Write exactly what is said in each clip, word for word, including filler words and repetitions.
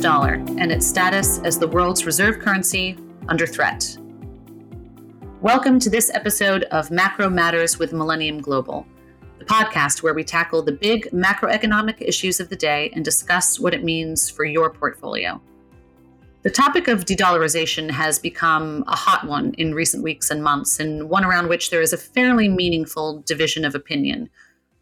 dollar and its status as the world's reserve currency under threat. Welcome to this episode of Macro Matters with Millennium Global, the podcast where we tackle the big macroeconomic issues of the day and discuss what it means for your portfolio. The topic of de-dollarization has become a hot one in recent weeks and months, and one around which there is a fairly meaningful division of opinion,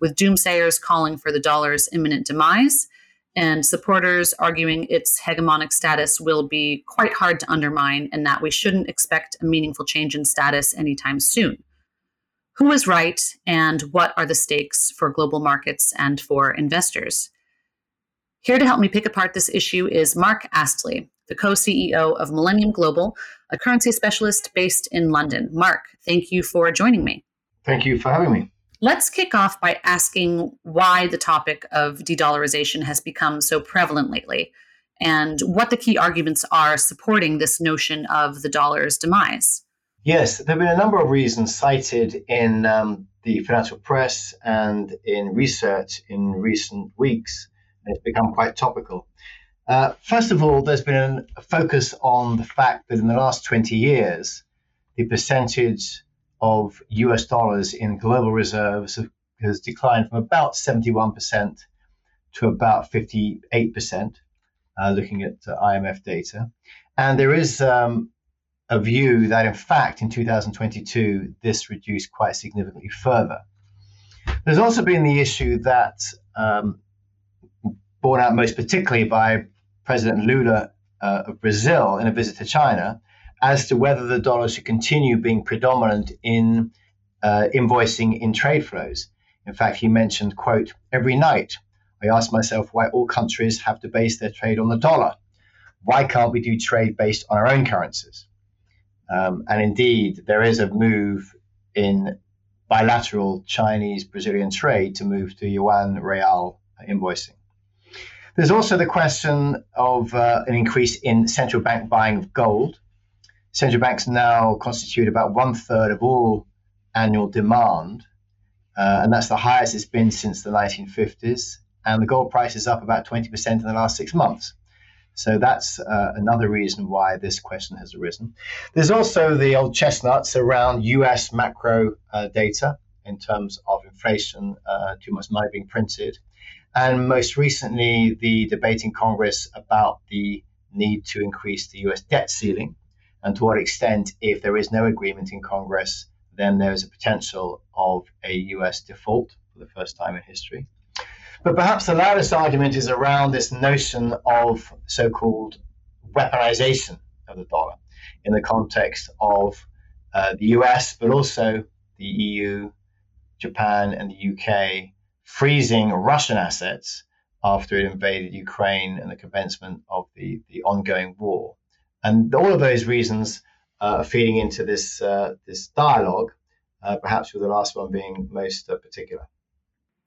with doomsayers calling for the dollar's imminent demise and supporters arguing its hegemonic status will be quite hard to undermine and that we shouldn't expect a meaningful change in status anytime soon. Who is right, and what are the stakes for global markets and for investors? Here to help me pick apart this issue is Mark Astley, the co-C E O of Millennium Global, a currency specialist based in London. Mark, thank you for joining me. Thank you for having me. Let's kick off by asking why the topic of de-dollarization has become so prevalent lately, and what the key arguments are supporting this notion of the dollar's demise. Yes, there have been a number of reasons cited in um, the financial press and in research in recent weeks, and it's become quite topical. Uh, first of all, there's been a focus on the fact that in the last twenty years, the percentage of U S dollars in global reserves has declined from about seventy-one percent to about fifty-eight percent, uh, looking at uh, I M F data. And there is um, a view that, in fact, in two thousand twenty-two, this reduced quite significantly further. There's also been the issue that, um, borne out most particularly by President Lula uh, of Brazil in a visit to China, as to whether the dollar should continue being predominant in uh, invoicing in trade flows. In fact, he mentioned, quote, every night I ask myself why all countries have to base their trade on the dollar. Why can't we do trade based on our own currencies? Um, and indeed, there is a move in bilateral Chinese-Brazilian trade to move to yuan-real invoicing. There's also the question of uh, an increase in central bank buying of gold. Central banks now constitute about one third of all annual demand, uh, and that's the highest it's been since the nineteen fifties. And the gold price is up about twenty percent in the last six months. So that's uh, another reason why this question has arisen. There's also the old chestnuts around U S macro uh, data in terms of inflation, uh, too much money being printed. And most recently, the debate in Congress about the need to increase the U S debt ceiling. And to what extent, if there is no agreement in Congress, then there is a potential of a U S default for the first time in history. But perhaps the loudest argument is around this notion of so-called weaponization of the dollar in the context of uh, the U S, but also the E U, Japan, and the U K freezing Russian assets after it invaded Ukraine and the commencement of the, the ongoing war. And all of those reasons uh, are feeding into this uh, this dialogue, uh, perhaps with the last one being most uh, particular.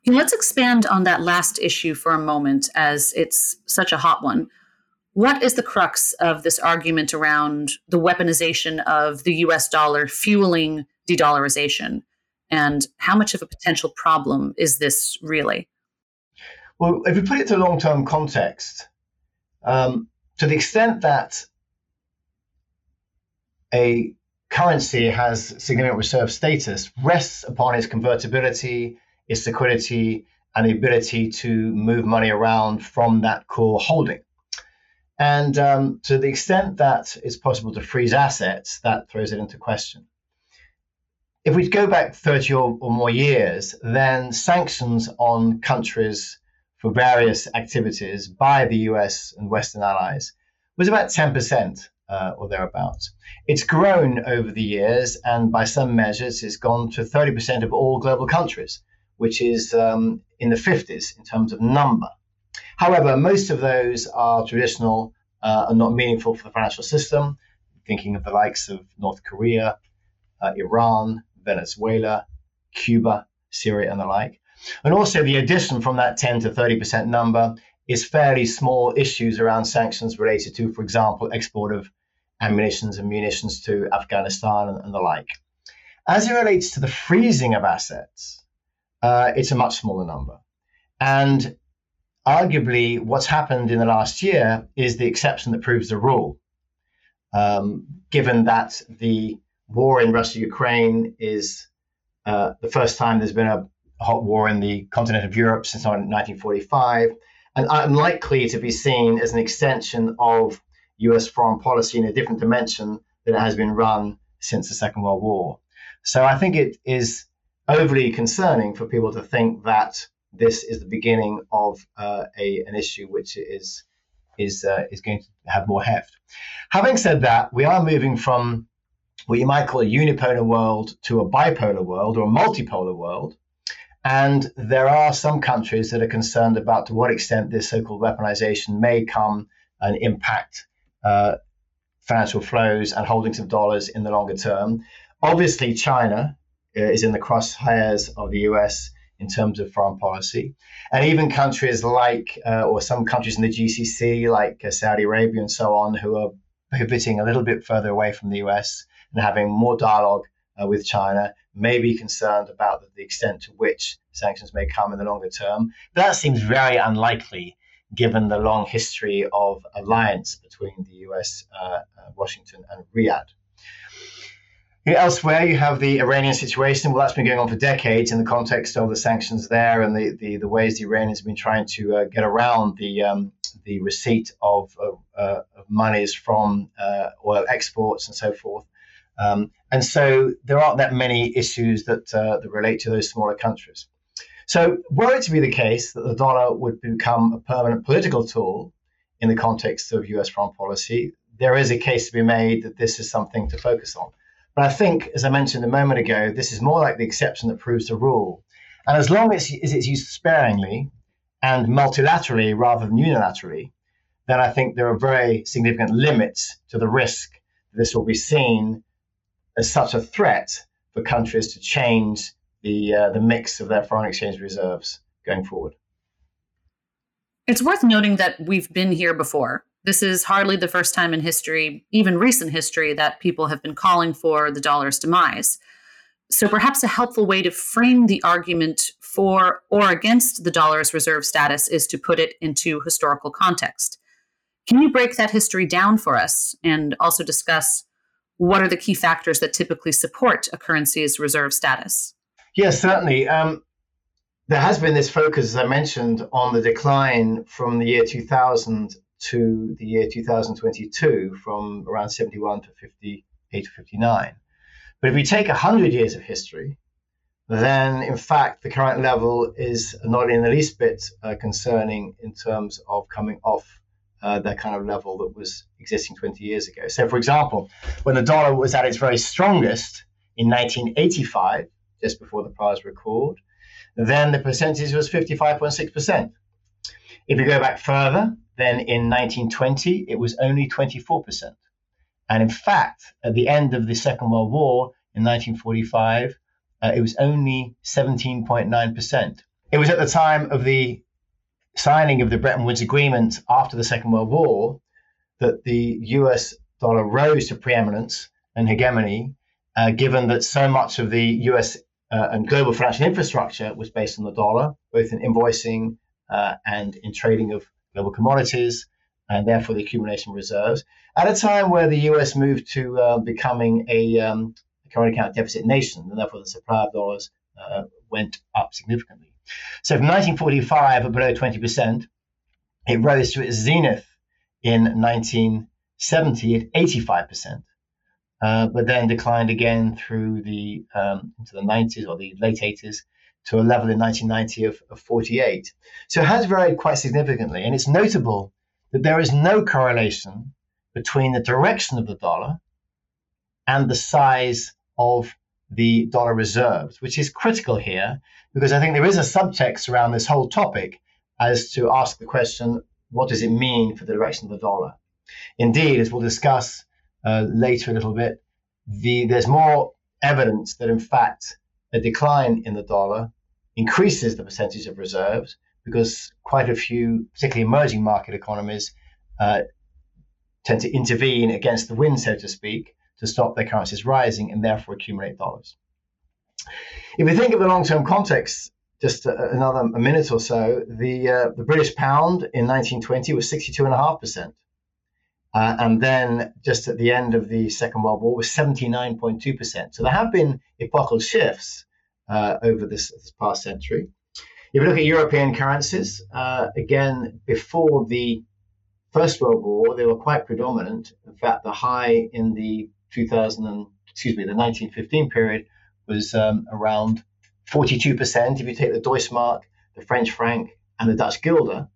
Let's expand on that last issue for a moment, as it's such a hot one. What is the crux of this argument around the weaponization of the U S dollar fueling de-dollarization? And how much of a potential problem is this really? Well, if we put it to long-term context, um, to the extent that a currency has significant reserve status rests upon its convertibility, its liquidity, and the ability to move money around from that core holding. And um, to the extent that it's possible to freeze assets, that throws it into question. If we go back thirty or, or more years, then sanctions on countries for various activities by the U S and Western allies was about ten percent. Uh, or thereabouts. It's grown over the years, and by some measures, it's gone to thirty percent of all global countries, which is um, in the fifties in terms of number. However, most of those are traditional uh, and not meaningful for the financial system, thinking of the likes of North Korea, uh, Iran, Venezuela, Cuba, Syria, and the like. And also the addition from that ten to thirty percent number is fairly small issues around sanctions related to, for example, export of ammunitions and munitions to Afghanistan and, and the like. As it relates to the freezing of assets, uh, it's a much smaller number. And arguably what's happened in the last year is the exception that proves the rule, um, given that the war in Russia-Ukraine is uh, the first time there's been a hot war in the continent of Europe since nineteen forty-five, and unlikely to be seen as an extension of U S foreign policy in a different dimension than it has been run since the Second World War. So I think it is overly concerning for people to think that this is the beginning of uh, a, an issue which is, is, uh, is going to have more heft. Having said that, we are moving from what you might call a unipolar world to a bipolar world or a multipolar world. And there are some countries that are concerned about to what extent this so-called weaponization may come and impact uh, financial flows and holdings of dollars in the longer term. Obviously, China is in the crosshairs of the U S in terms of foreign policy. And even countries like, uh, or some countries in the G C C, like uh, Saudi Arabia and so on, who are pivoting a little bit further away from the U S and having more dialogue uh, with China, may be concerned about the extent to which sanctions may come in the longer term. But that seems very unlikely, given the long history of alliance between the U S, uh, Washington, and Riyadh. Elsewhere, you have the Iranian situation. Well, that's been going on for decades in the context of the sanctions there and the, the, the ways the Iranians have been trying to uh, get around the um, the receipt of, of, uh, of monies from uh, oil exports and so forth. Um, and so there aren't that many issues that, uh, that relate to those smaller countries. So were it to be the case that the dollar would become a permanent political tool in the context of U S foreign policy, there is a case to be made that this is something to focus on. But I think, as I mentioned a moment ago, this is more like the exception that proves the rule. And as long as it's used sparingly and multilaterally rather than unilaterally, then I think there are very significant limits to the risk that this will be seen as such a threat for countries to change the, uh, the mix of their foreign exchange reserves going forward. It's worth noting that we've been here before. This is hardly the first time in history, even recent history, that people have been calling for the dollar's demise. So perhaps a helpful way to frame the argument for or against the dollar's reserve status is to put it into historical context. Can you break that history down for us and also discuss what are the key factors that typically support a currency's reserve status? Yes, certainly. Um- There has been this focus, as I mentioned, on the decline from the year two thousand to the year two thousand twenty-two, from around seventy-one to fifty-eight to fifty-nine. But if we take one hundred years of history, then in fact the current level is not in the least bit uh, concerning in terms of coming off uh, that kind of level that was existing twenty years ago. So, for example, when the dollar was at its very strongest in nineteen eighty-five, just before the prize record, then the percentage was fifty-five point six percent. If you go back further, then in nineteen twenty, it was only twenty-four percent. And in fact, at the end of the Second World War in nineteen forty-five, uh, it was only seventeen point nine percent. It was at the time of the signing of the Bretton Woods Agreement after the Second World War that the U S dollar rose to preeminence and hegemony, uh, given that so much of the U S Uh, and global financial infrastructure was based on the dollar, both in invoicing uh, and in trading of global commodities, and therefore the accumulation of reserves. At a time where the U S moved to uh, becoming a um, current account deficit nation, and therefore the supply of dollars uh, went up significantly. So from nineteen forty-five at below twenty percent, it rose to its zenith in nineteen seventy at eighty-five percent. Uh, but then declined again through the um, into the nineties or the late eighties to a level in nineteen ninety of, of forty-eight. So it has varied quite significantly. And it's notable that there is no correlation between the direction of the dollar and the size of the dollar reserves, which is critical here, because I think there is a subtext around this whole topic as to ask the question, what does it mean for the direction of the dollar? Indeed, as we'll discuss Uh, later a little bit, the, there's more evidence that in fact a decline in the dollar increases the percentage of reserves, because quite a few, particularly emerging market economies, uh, tend to intervene against the wind, so to speak, to stop their currencies rising and therefore accumulate dollars. If we think of the long-term context just another a minute or so, the uh, the British pound in nineteen twenty was sixty-two point five percent. Uh, and then just at the end of the Second World War was seventy-nine point two percent. So there have been epochal shifts uh, over this, this past century. If you look at European currencies, uh, again, before the First World War, they were quite predominant. In fact, the high in the two thousand, excuse me, the nineteen fifteen period was um, around forty-two percent if you take the Deutsche Mark, the French Franc, and the Dutch Guilder.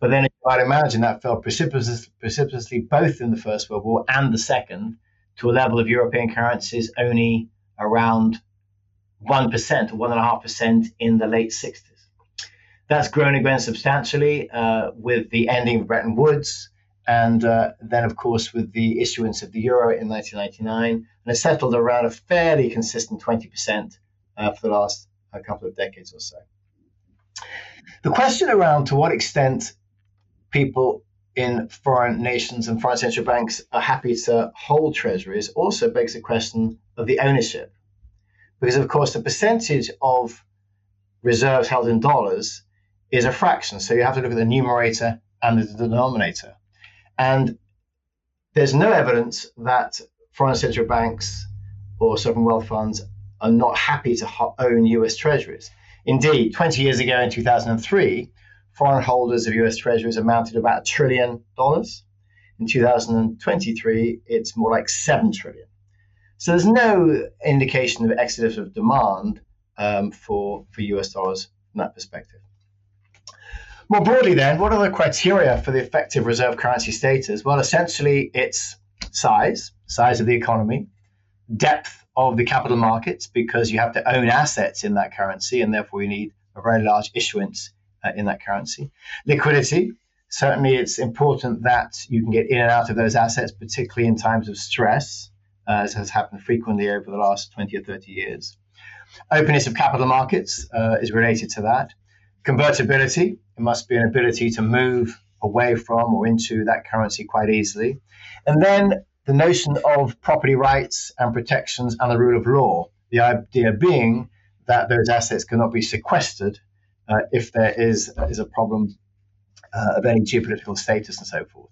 But then I'd imagine that fell precipitously, precipitously both in the First World War and the Second to a level of European currencies only around one percent or one point five percent in the late sixties. That's grown again substantially uh, with the ending of Bretton Woods and uh, then, of course, with the issuance of the euro in nineteen ninety-nine. And it settled around a fairly consistent twenty percent uh, for the last uh, couple of decades or so. The question around to what extent people in foreign nations and foreign central banks are happy to hold treasuries also begs the question of the ownership. Because, of course, the percentage of reserves held in dollars is a fraction. So you have to look at the numerator and the denominator. And there's no evidence that foreign central banks or sovereign wealth funds are not happy to own U S treasuries. Indeed, twenty years ago in two thousand three, foreign holders of U S treasuries amounted to about a trillion dollars. In two thousand twenty-three, it's more like seven trillion. So there's no indication of exodus of demand um, for, for U S dollars from that perspective. More broadly then, what are the criteria for the effective reserve currency status? Well, essentially it's size, size of the economy, depth of the capital markets, because you have to own assets in that currency and therefore you need a very large issuance uh, in that currency. Liquidity, certainly it's important that you can get in and out of those assets, particularly in times of stress. Uh, as has happened frequently over the last twenty or thirty years. Openness of capital markets uh, is related to that. Convertibility, it must be an ability to move away from or into that currency quite easily. And then the notion of property rights and protections and the rule of law, the idea being that those assets cannot be sequestered uh, if there is, is a problem uh, of any geopolitical status and so forth.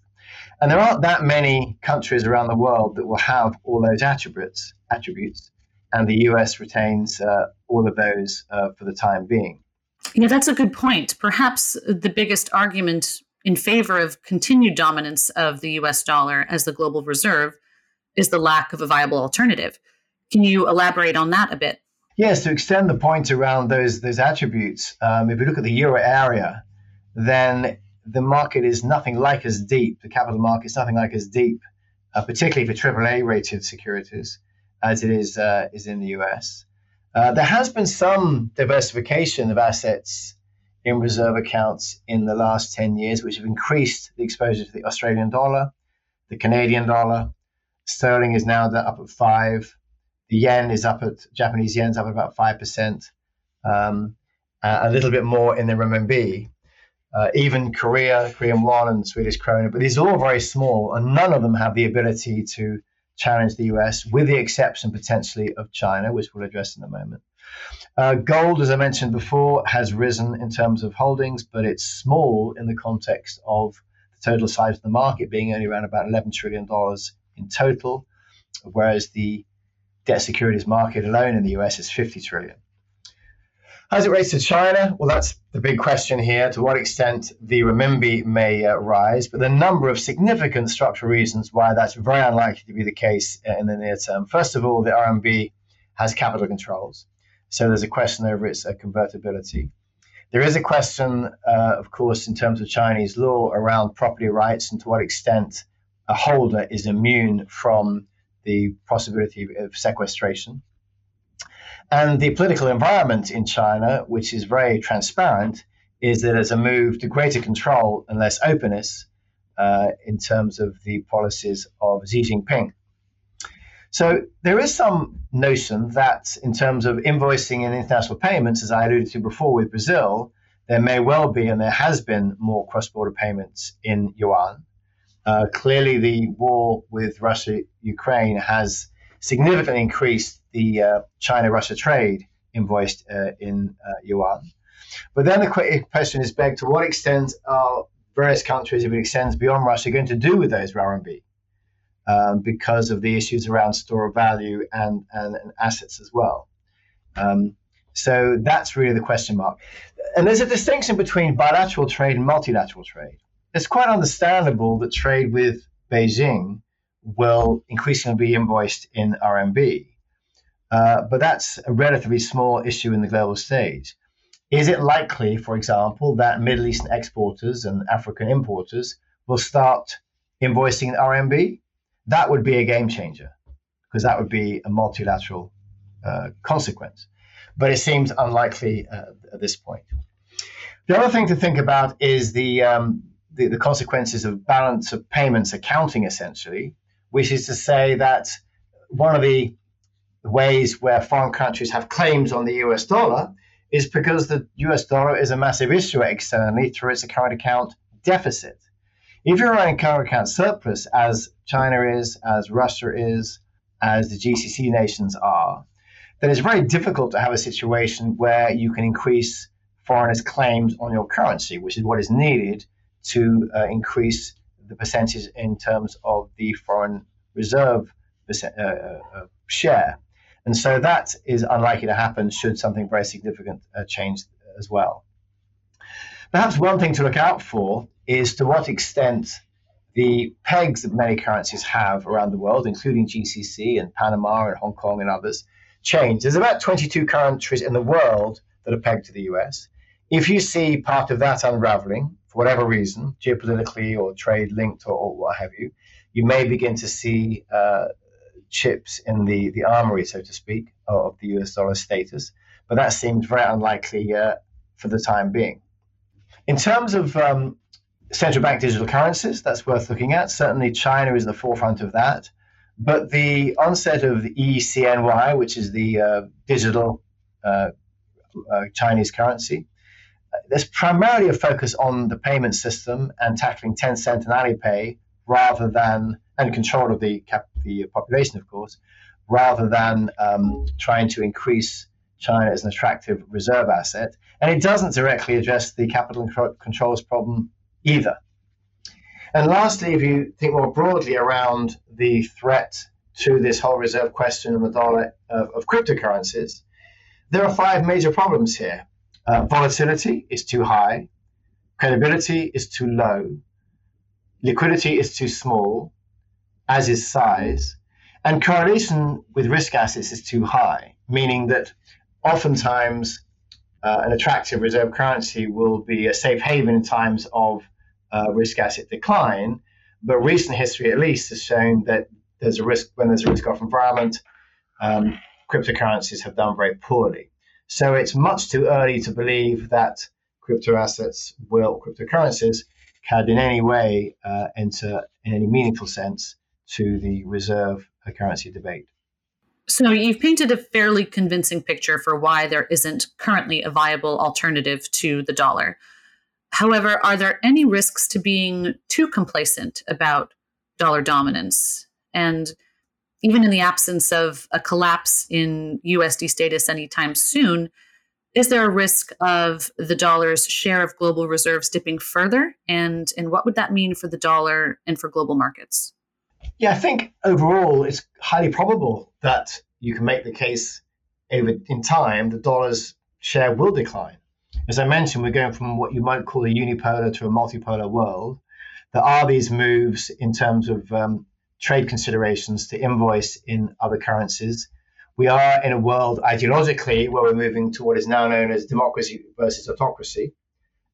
And there aren't that many countries around the world that will have all those attributes, attributes, and the U S retains uh, all of those uh, for the time being. Yeah, that's a good point. Perhaps the biggest argument in favor of continued dominance of the U S dollar as the global reserve is the lack of a viable alternative. Can you elaborate on that a bit? Yes, to extend the point around those, those attributes, um, if we look at the euro area, then the market is nothing like as deep, the capital market is nothing like as deep, uh, particularly for triple A rated securities, as it is uh, is in the U S. Uh, there has been some diversification of assets in reserve accounts in the last ten years, which have increased the exposure to the Australian dollar, the Canadian dollar. Sterling is now up at five. The yen is up at, Japanese yen's up at about five percent, um, uh, a little bit more in the renminbi. Uh, even Korea, Korean won and Swedish krona, but these are all very small and none of them have the ability to challenge the U S, with the exception potentially of China, which we'll address in a moment. Uh, gold, as I mentioned before, has risen in terms of holdings, but it's small in the context of the total size of the market being only around about eleven trillion dollars in total, whereas the debt securities market alone in the U S is fifty trillion dollars. As it relates to China, well, that's the big question here, to what extent the renminbi may uh, rise, but there are a number of significant structural reasons why that's very unlikely to be the case uh, in the near term. First of all, the R M B has capital controls, so there's a question over its uh, convertibility. There is a question, uh, of course, in terms of Chinese law around property rights and to what extent a holder is immune from the possibility of sequestration. And the political environment in China, which is very transparent, is that there's a move to greater control and less openness uh, in terms of the policies of Xi Jinping. So there is some notion that in terms of invoicing and international payments, as I alluded to before with Brazil, there may well be and there has been more cross-border payments in yuan. Uh, clearly, the war with Russia, Ukraine has significantly increased the uh, China-Russia trade invoiced uh, in uh, yuan. But then the question is back to what extent are various countries, if it extends beyond Russia, going to do with those R M B um, because of the issues around store of value and, and, and assets as well. Um, so that's really the question mark. And there's a distinction between bilateral trade and multilateral trade. It's quite understandable that trade with Beijing will increasingly be invoiced in R M B. Uh, but that's a relatively small issue in the global stage. Is it likely, for example, that Middle Eastern exporters and African importers will start invoicing in R M B? That would be a game changer, because that would be a multilateral uh, consequence. But it seems unlikely uh, at this point. The other thing to think about is the, um, the, the consequences of balance of payments accounting, essentially, which is to say that one of the ways where foreign countries have claims on the U S dollar is because the U S dollar is a massive issuer externally through its current account deficit. If you're running current account surplus, as China is, as Russia is, as the G C C nations are, then it's very difficult to have a situation where you can increase foreigners' claims on your currency, which is what is needed to uh, increase the percentage in terms of the foreign reserve percent, uh, uh, share. And so that is unlikely to happen should something very significant uh, change as well. Perhaps one thing to look out for is to what extent the pegs that many currencies have around the world, including G C C and Panama and Hong Kong and others, change. There's about twenty-two countries in the world that are pegged to the U S. If you see part of that unraveling, for whatever reason, geopolitically or trade-linked or, or what have you, you may begin to see uh, chips in the, the armory, so to speak, of the U S dollar status. But that seems very unlikely uh, for the time being. In terms of um, central bank digital currencies, that's worth looking at. Certainly China is the forefront of that. But the onset of the E C N Y, which is the uh, digital uh, uh, Chinese currency, there's primarily a focus on the payment system and tackling Tencent and Alipay rather than and control of the, cap the population, of course, rather than um, trying to increase China as an attractive reserve asset. And it doesn't directly address the capital controls problem either. And lastly, if you think more broadly around the threat to this whole reserve question of the dollar of, of cryptocurrencies, there are five major problems here. Uh, volatility is too high. Credibility is too low. Liquidity is too small, as is size, and correlation with risk assets is too high, meaning that oftentimes uh, an attractive reserve currency will be a safe haven in times of uh, risk asset decline, but recent history at least has shown that there's a risk when there's a risk-off environment, um, cryptocurrencies have done very poorly. So it's much too early to believe that crypto assets will, cryptocurrencies can in any way uh, enter in any meaningful sense to the reserve currency debate. So you've painted a fairly convincing picture for why there isn't currently a viable alternative to the dollar. However, are there any risks to being too complacent about dollar dominance? And even in the absence of a collapse in U S D status anytime soon, is there a risk of the dollar's share of global reserves dipping further? And, and what would that mean for the dollar and for global markets? Yeah, I think overall it's highly probable that you can make the case in time the dollar's share will decline. As I mentioned, we're going from what you might call a unipolar to a multipolar world. There are these moves in terms of um, trade considerations to invoice in other currencies. We are in a world ideologically where we're moving to what is now known as democracy versus autocracy.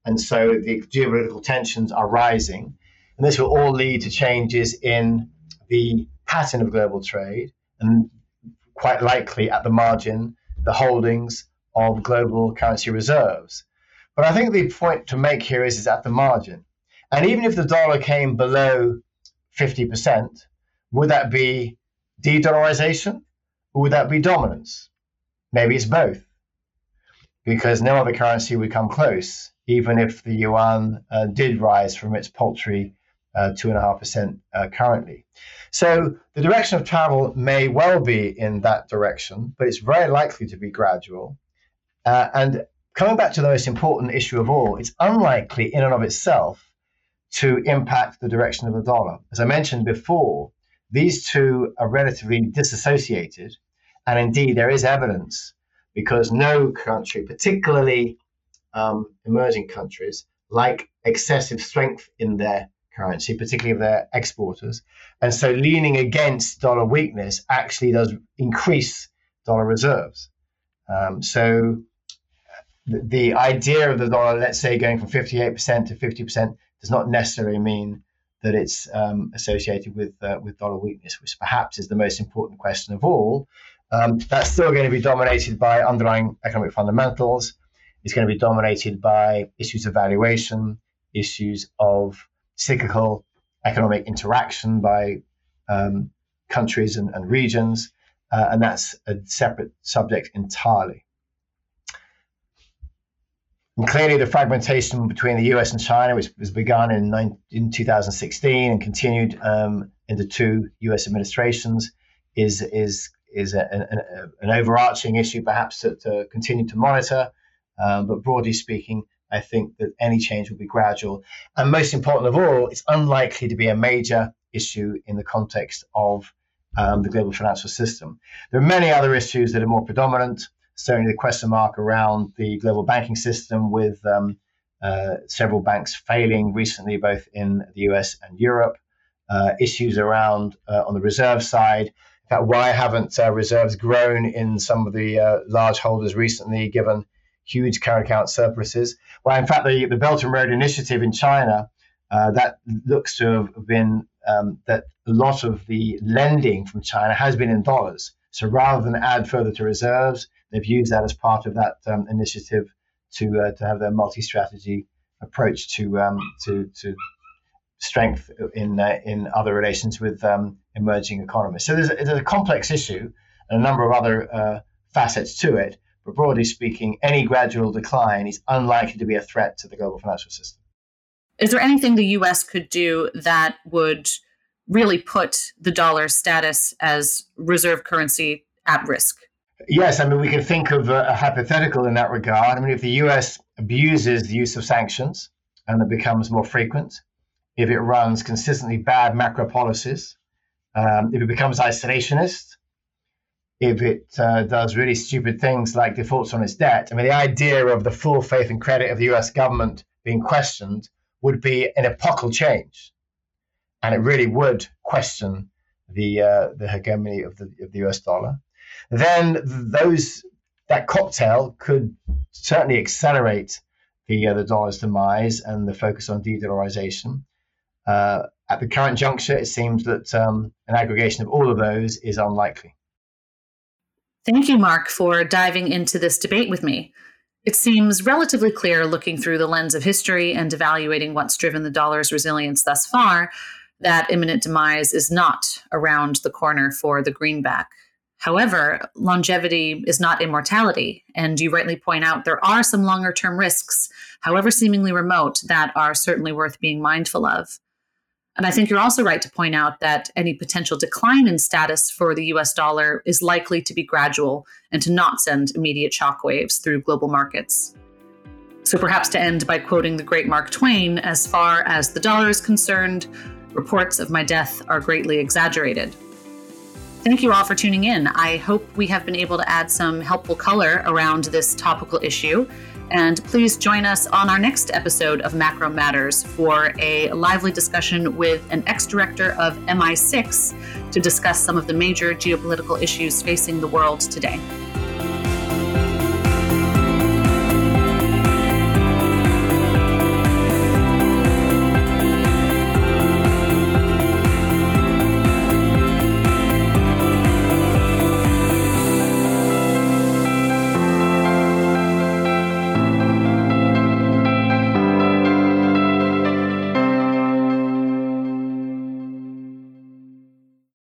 And so the geopolitical tensions are rising. And this will all lead to changes in the pattern of global trade, and quite likely at the margin, the holdings of global currency reserves. But I think the point to make here is, is at the margin. And even if the dollar came below fifty percent, would that be de-dollarization or would that be dominance? Maybe it's both, because no other currency would come close, even if the yuan uh, did rise from its paltry Uh, two and a half percent uh, currently. So the direction of travel may well be in that direction, but it's very likely to be gradual. Uh, and Coming back to the most important issue of all, it's unlikely in and of itself to impact the direction of the dollar. As I mentioned before, these two are relatively disassociated, and indeed there is evidence, because no country, particularly um, emerging countries, like excessive strength in their currency, particularly of their exporters. And so leaning against dollar weakness actually does increase dollar reserves. Um, so the, the idea of the dollar, let's say, going from fifty-eight percent to fifty percent does not necessarily mean that it's um, associated with uh, with dollar weakness, which perhaps is the most important question of all. Um, that's still going to be dominated by underlying economic fundamentals. It's going to be dominated by issues of valuation, issues of cyclical economic interaction by um, countries and, and regions, uh, and that's a separate subject entirely. And clearly the fragmentation between the U S and China, which was begun in, in two thousand sixteen and continued um, in the two U S administrations, is, is, is a, a, an overarching issue perhaps to, to continue to monitor. Um, but broadly speaking, I think that any change will be gradual. And most important of all, it's unlikely to be a major issue in the context of um, the global financial system. There are many other issues that are more predominant, certainly the question mark around the global banking system with um, uh, several banks failing recently, both in the U S and Europe, uh, issues around uh, on the reserve side. In fact, why haven't uh, reserves grown in some of the uh, large holders recently, given huge current account surpluses? Well, in fact, the, the Belt and Road Initiative in China, uh, that looks to have been um, that a lot of the lending from China has been in dollars. So rather than add further to reserves, they've used that as part of that um, initiative to uh, to have their multi-strategy approach to um, to to strength in uh, in other relations with um, emerging economies. So there's a, there's a complex issue and a number of other uh, facets to it. But broadly speaking, any gradual decline is unlikely to be a threat to the global financial system. Is there anything the U S could do that would really put the dollar's status as reserve currency at risk? Yes, I mean, we can think of a, a hypothetical in that regard. I mean, if the U S abuses the use of sanctions and it becomes more frequent, if it runs consistently bad macro policies, um, if it becomes isolationist, if it uh, does really stupid things like defaults on its debt. I mean, the idea of the full faith and credit of the U S government being questioned would be an epochal change. And it really would question the uh, the hegemony of the, of the U S dollar. Then those that cocktail could certainly accelerate the, uh, the dollar's demise and the focus on de-dollarization. Uh, at the current juncture, it seems that um, an aggregation of all of those is unlikely. Thank you, Mark, for diving into this debate with me. It seems relatively clear, looking through the lens of history and evaluating what's driven the dollar's resilience thus far, that imminent demise is not around the corner for the greenback. However, longevity is not immortality, and you rightly point out there are some longer-term risks, however seemingly remote, that are certainly worth being mindful of. And I think you're also right to point out that any potential decline in status for the U S dollar is likely to be gradual and to not send immediate shockwaves through global markets. So perhaps to end by quoting the great Mark Twain, as far as the dollar is concerned, reports of my death are greatly exaggerated. Thank you all for tuning in. I hope we have been able to add some helpful color around this topical issue. And please join us on our next episode of Macro Matters for a lively discussion with an ex-director of M I six to discuss some of the major geopolitical issues facing the world today.